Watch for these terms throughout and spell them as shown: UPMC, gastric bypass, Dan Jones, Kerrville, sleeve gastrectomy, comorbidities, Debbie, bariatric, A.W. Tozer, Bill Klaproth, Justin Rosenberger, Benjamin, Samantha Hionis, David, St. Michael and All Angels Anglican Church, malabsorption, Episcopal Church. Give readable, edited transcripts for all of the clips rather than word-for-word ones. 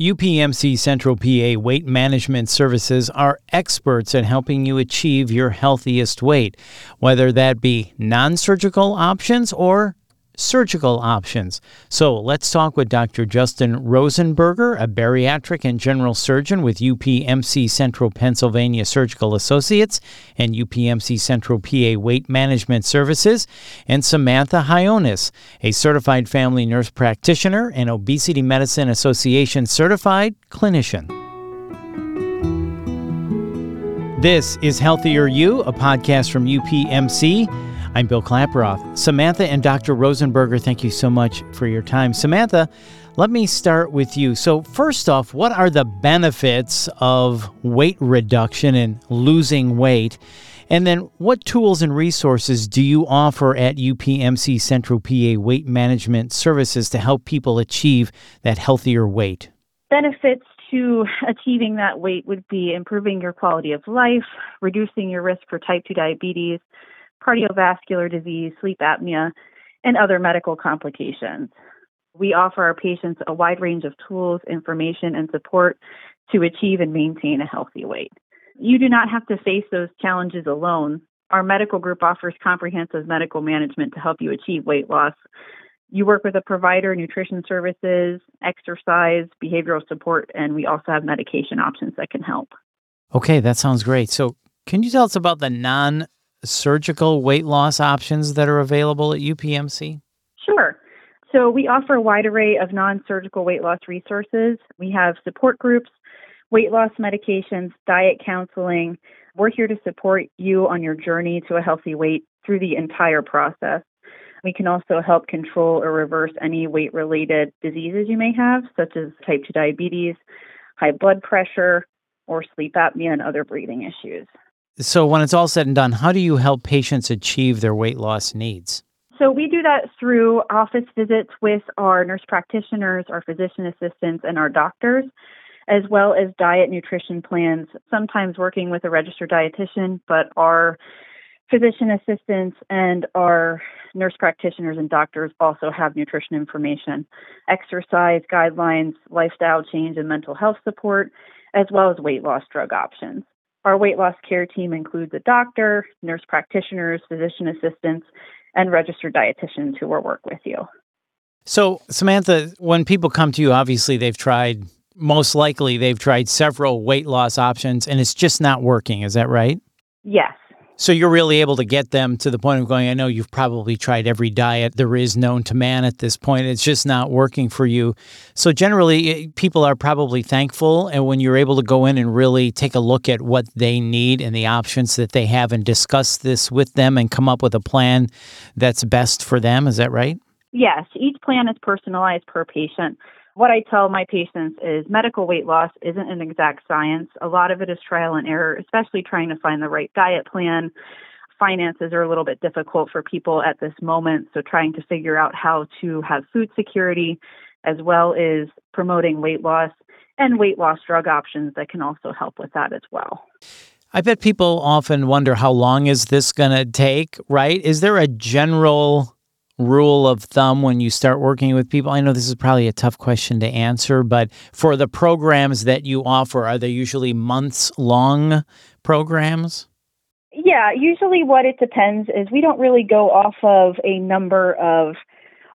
UPMC Central PA Weight Management Services are experts in helping you achieve your healthiest weight, whether that be non-surgical options or surgical options. So let's talk with Dr. Justin Rosenberger, a bariatric and general surgeon with UPMC Central Pennsylvania Surgical Associates and UPMC Central PA Weight Management Services, and Samantha Hionis, a certified family nurse practitioner and Obesity Medicine Association certified clinician. This is Healthier You, a podcast from UPMC. I'm Bill Klaproth. Samantha and Dr. Rosenberger, thank you so much for your time. Samantha, let me start with you. So first off, what are the benefits of weight reduction and losing weight? And then what tools and resources do you offer at UPMC Central PA Weight Management Services to help people achieve that healthier weight? Benefits to achieving that weight would be improving your quality of life, reducing your risk for type 2 diabetes, cardiovascular disease, sleep apnea, and other medical complications. We offer our patients a wide range of tools, information, and support to achieve and maintain a healthy weight. You do not have to face those challenges alone. Our medical group offers comprehensive medical management to help you achieve weight loss. You work with a provider, nutrition services, exercise, behavioral support, and we also have medication options that can help. Okay, that sounds great. So can you tell us about the surgical weight loss options that are available at UPMC? Sure. So we offer a wide array of non-surgical weight loss resources. We have support groups, weight loss medications, diet counseling. We're here to support you on your journey to a healthy weight through the entire process. We can also help control or reverse any weight-related diseases you may have, such as type 2 diabetes, high blood pressure, or sleep apnea and other breathing issues. So when it's all said and done, how do you help patients achieve their weight loss needs? So we do that through office visits with our nurse practitioners, our physician assistants, and our doctors, as well as diet nutrition plans, sometimes working with a registered dietitian, but our physician assistants and our nurse practitioners and doctors also have nutrition information, exercise guidelines, lifestyle change, and mental health support, as well as weight loss drug options. Our weight loss care team includes a doctor, nurse practitioners, physician assistants, and registered dietitians who will work with you. So, Samantha, when people come to you, obviously they've tried several weight loss options and it's just not working. Is that right? Yes. So you're really able to get them to the point of going, I know you've probably tried every diet there is known to man at this point. It's just not working for you. So generally, people are probably thankful. And when you're able to go in and really take a look at what they need and the options that they have and discuss this with them and come up with a plan that's best for them, is that right? Yes. Each plan is personalized per patient. What I tell my patients is medical weight loss isn't an exact science. A lot of it is trial and error, especially trying to find the right diet plan. Finances are a little bit difficult for people at this moment, so trying to figure out how to have food security as well as promoting weight loss and weight loss drug options that can also help with that as well. I bet people often wonder how long is this going to take, right? Is there a general rule of thumb when you start working with people? I know this is probably a tough question to answer, but for the programs that you offer, are they usually months-long programs? Yeah, usually what it depends is we don't really go off of a number of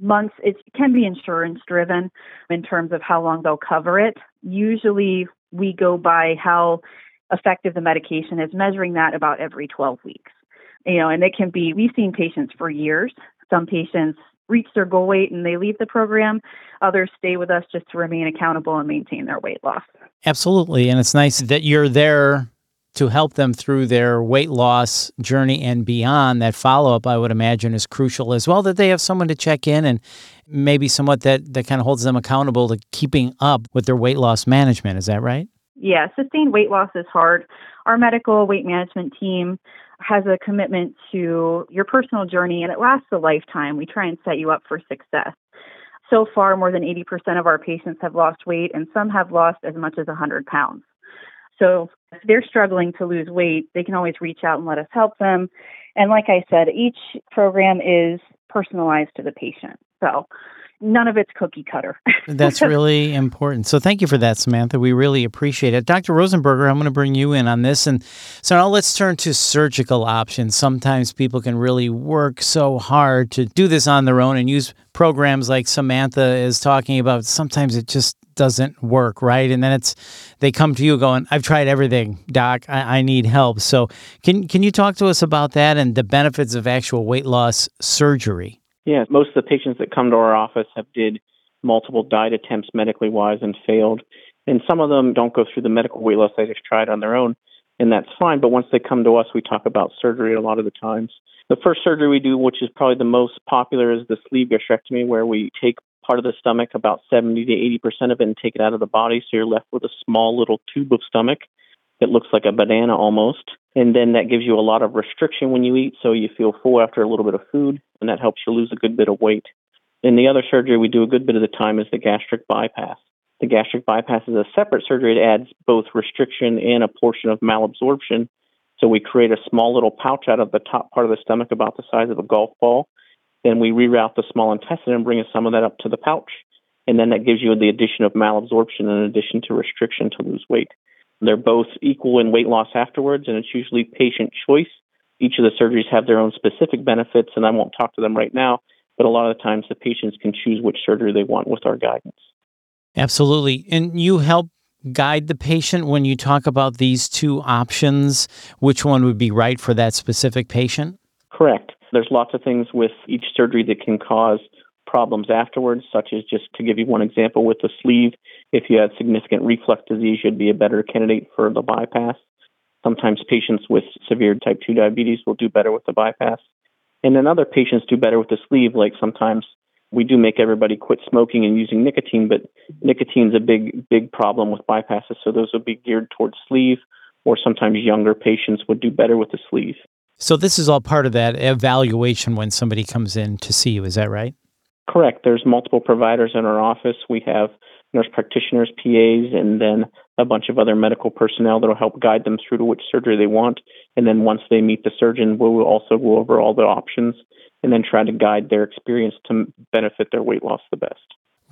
months. It can be insurance-driven in terms of how long they'll cover it. Usually we go by how effective the medication is, measuring that about every 12 weeks. You know, and it can be, we've seen patients for years. Some patients reach their goal weight and they leave the program. Others stay with us just to remain accountable and maintain their weight loss. Absolutely. And it's nice that you're there to help them through their weight loss journey and beyond. That follow-up, I would imagine, is crucial as well, that they have someone to check in and maybe somewhat that kind of holds them accountable to keeping up with their weight loss management. Is that right? Yeah, sustained weight loss is hard. Our medical weight management team has a commitment to your personal journey, and it lasts a lifetime. We try and set you up for success. So far, more than 80% of our patients have lost weight, and some have lost as much as 100 pounds. So if they're struggling to lose weight, they can always reach out and let us help them. And like I said, each program is personalized to the patient. So none of it's cookie cutter. That's really important. So thank you for that, Samantha. We really appreciate it. Dr. Rosenberger, I'm going to bring you in on this. And so now let's turn to surgical options. Sometimes people can really work so hard to do this on their own and use programs like Samantha is talking about. Sometimes it just doesn't work, right? And then they come to you going, I've tried everything, doc, I need help. So can you talk to us about that and the benefits of actual weight loss surgery? Yeah, most of the patients that come to our office have did multiple diet attempts medically wise and failed. And some of them don't go through the medical weight loss, they just try it on their own, and that's fine. But once they come to us, we talk about surgery a lot of the times. The first surgery we do, which is probably the most popular, is the sleeve gastrectomy, where we take part of the stomach, about 70 to 80% of it, and take it out of the body. So you're left with a small little tube of stomach that looks like a banana almost. And then that gives you a lot of restriction when you eat. So you feel full after a little bit of food, and that helps you lose a good bit of weight. And the other surgery we do a good bit of the time is the gastric bypass. The gastric bypass is a separate surgery. It adds both restriction and a portion of malabsorption. So we create a small little pouch out of the top part of the stomach about the size of a golf ball. Then we reroute the small intestine and bring some of that up to the pouch. And then that gives you the addition of malabsorption in addition to restriction to lose weight. They're both equal in weight loss afterwards, and it's usually patient choice. Each of the surgeries have their own specific benefits, and I won't talk to them right now, but a lot of the times the patients can choose which surgery they want with our guidance. Absolutely. And you help guide the patient when you talk about these two options, which one would be right for that specific patient? Correct. There's lots of things with each surgery that can cause problems afterwards, such as, just to give you one example, with the sleeve, if you had significant reflux disease, you'd be a better candidate for the bypass. Sometimes patients with severe type 2 diabetes will do better with the bypass. And then other patients do better with the sleeve, like sometimes we do make everybody quit smoking and using nicotine, but nicotine's a big problem with bypasses, so those would be geared towards sleeve, or sometimes younger patients would do better with the sleeve. So this is all part of that evaluation when somebody comes in to see you, is that right? Correct. There's multiple providers in our office. We have nurse practitioners, PAs, and then a bunch of other medical personnel that will help guide them through to which surgery they want. And then once they meet the surgeon, we will also go over all the options and then try to guide their experience to benefit their weight loss the best.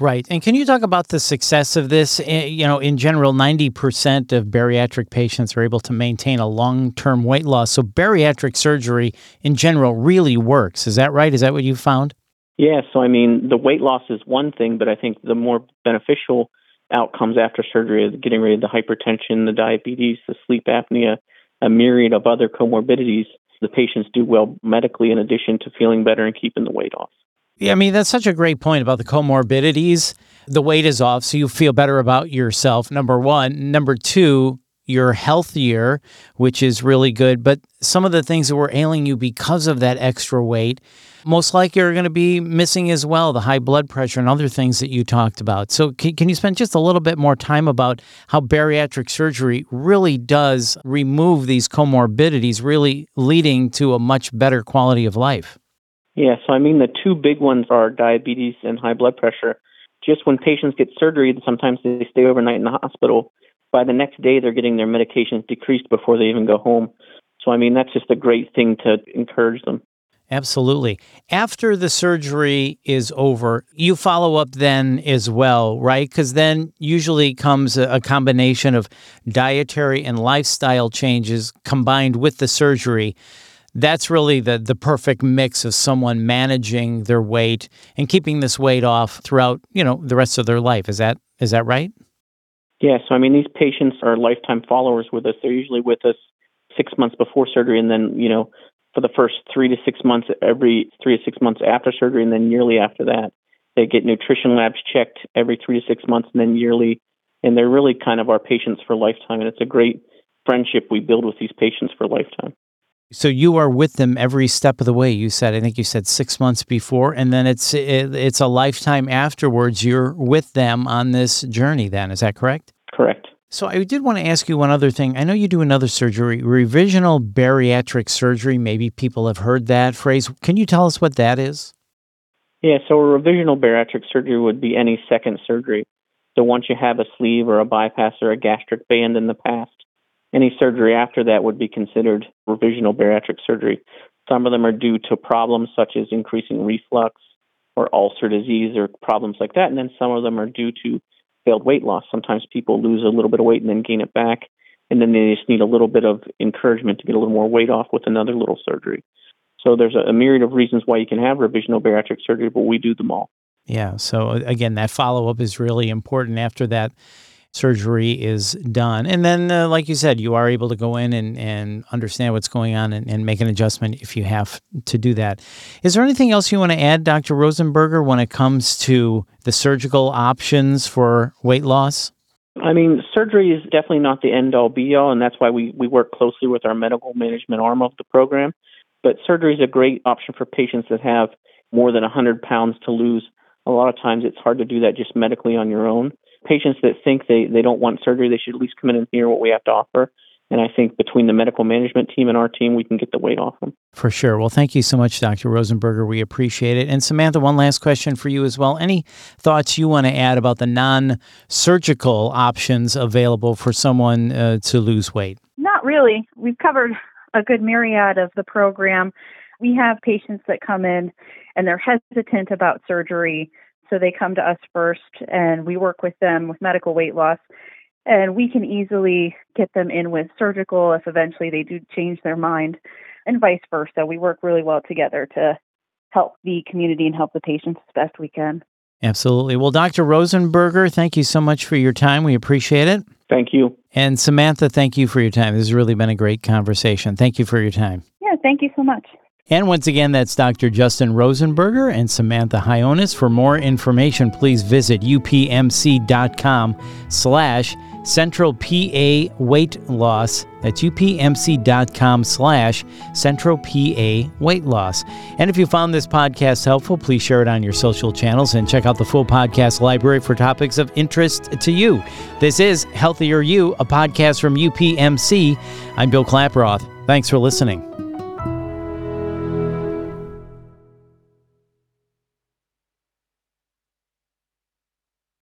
Right. And can you talk about the success of this? You know, in general, 90% of bariatric patients are able to maintain a long-term weight loss. So bariatric surgery in general really works. Is that right? Is that what you found? Yeah. So, I mean, the weight loss is one thing, but I think the more beneficial outcomes after surgery is getting rid of the hypertension, the diabetes, the sleep apnea, a myriad of other comorbidities. The patients do well medically in addition to feeling better and keeping the weight off. Yeah, I mean, that's such a great point about the comorbidities. The weight is off, so you feel better about yourself, number one. Number two, you're healthier, which is really good. But some of the things that were ailing you because of that extra weight, most likely are going to be missing as well, the high blood pressure and other things that you talked about. So can you spend just a little bit more time about how bariatric surgery really does remove these comorbidities, really leading to a much better quality of life? Yeah, so I mean, the two big ones are diabetes and high blood pressure. Just when patients get surgery, sometimes they stay overnight in the hospital. By the next day, they're getting their medications decreased before they even go home. So I mean, that's just a great thing to encourage them. Absolutely. After the surgery is over, you follow up then as well, right? Because then usually comes a combination of dietary and lifestyle changes combined with the surgery. That's really the perfect mix of someone managing their weight and keeping this weight off throughout, you know, the rest of their life. Is that right? Yeah. So, I mean, these patients are lifetime followers with us. They're usually with us 6 months before surgery, and then, you know, for the first 3 to 6 months, every 3 to 6 months after surgery, and then yearly after that. They get nutrition labs checked every 3 to 6 months, and then yearly. And they're really kind of our patients for lifetime. And it's a great friendship we build with these patients for lifetime. So you are with them every step of the way, you said. I think you said 6 months before, and then it's a lifetime afterwards. You're with them on this journey then, is that correct? Correct. So I did want to ask you one other thing. I know you do another surgery, revisional bariatric surgery. Maybe people have heard that phrase. Can you tell us what that is? Yeah, so a revisional bariatric surgery would be any second surgery. So once you have a sleeve or a bypass or a gastric band in the past, any surgery after that would be considered revisional bariatric surgery. Some of them are due to problems such as increasing reflux, or ulcer disease or problems like that. And then some of them are due to failed weight loss. Sometimes people lose a little bit of weight and then gain it back. And then they just need a little bit of encouragement to get a little more weight off with another little surgery. So there's a myriad of reasons why you can have revisional bariatric surgery, but we do them all. Yeah. So again, that follow-up is really important after that surgery is done. And then, like you said, you are able to go in and understand what's going on and make an adjustment if you have to do that. Is there anything else you want to add, Dr. Rosenberger, when it comes to the surgical options for weight loss? I mean, surgery is definitely not the end-all, be-all, and that's why we work closely with our medical management arm of the program. But surgery is a great option for patients that have more than 100 pounds to lose. A lot of times it's hard to do that just medically on your own. Patients that think they don't want surgery, they should at least come in and hear what we have to offer. And I think between the medical management team and our team, we can get the weight off them. For sure. Well, thank you so much, Dr. Rosenberger. We appreciate it. And Samantha, one last question for you as well. Any thoughts you want to add about the non-surgical options available for someone to lose weight? Not really. We've covered a good myriad of the program. We have patients that come in and they're hesitant about surgery, so they come to us first and we work with them with medical weight loss. And we can easily get them in with surgical if eventually they do change their mind, and vice versa. We work really well together to help the community and help the patients as best we can. Absolutely. Well, Dr. Rosenberger, thank you so much for your time. We appreciate it. Thank you. And Samantha, thank you for your time. This has really been a great conversation. Thank you for your time. Yeah, thank you so much. And once again, that's Dr. Justin Rosenberger and Samantha Hionis. For more information, please visit upmc.com/Central PA Weight Loss. That's upmc.com/Central PA Weight Loss. And if you found this podcast helpful, please share it on your social channels and check out the full podcast library for topics of interest to you. This is Healthier You, a podcast from UPMC. I'm Bill Klaproth. Thanks for listening.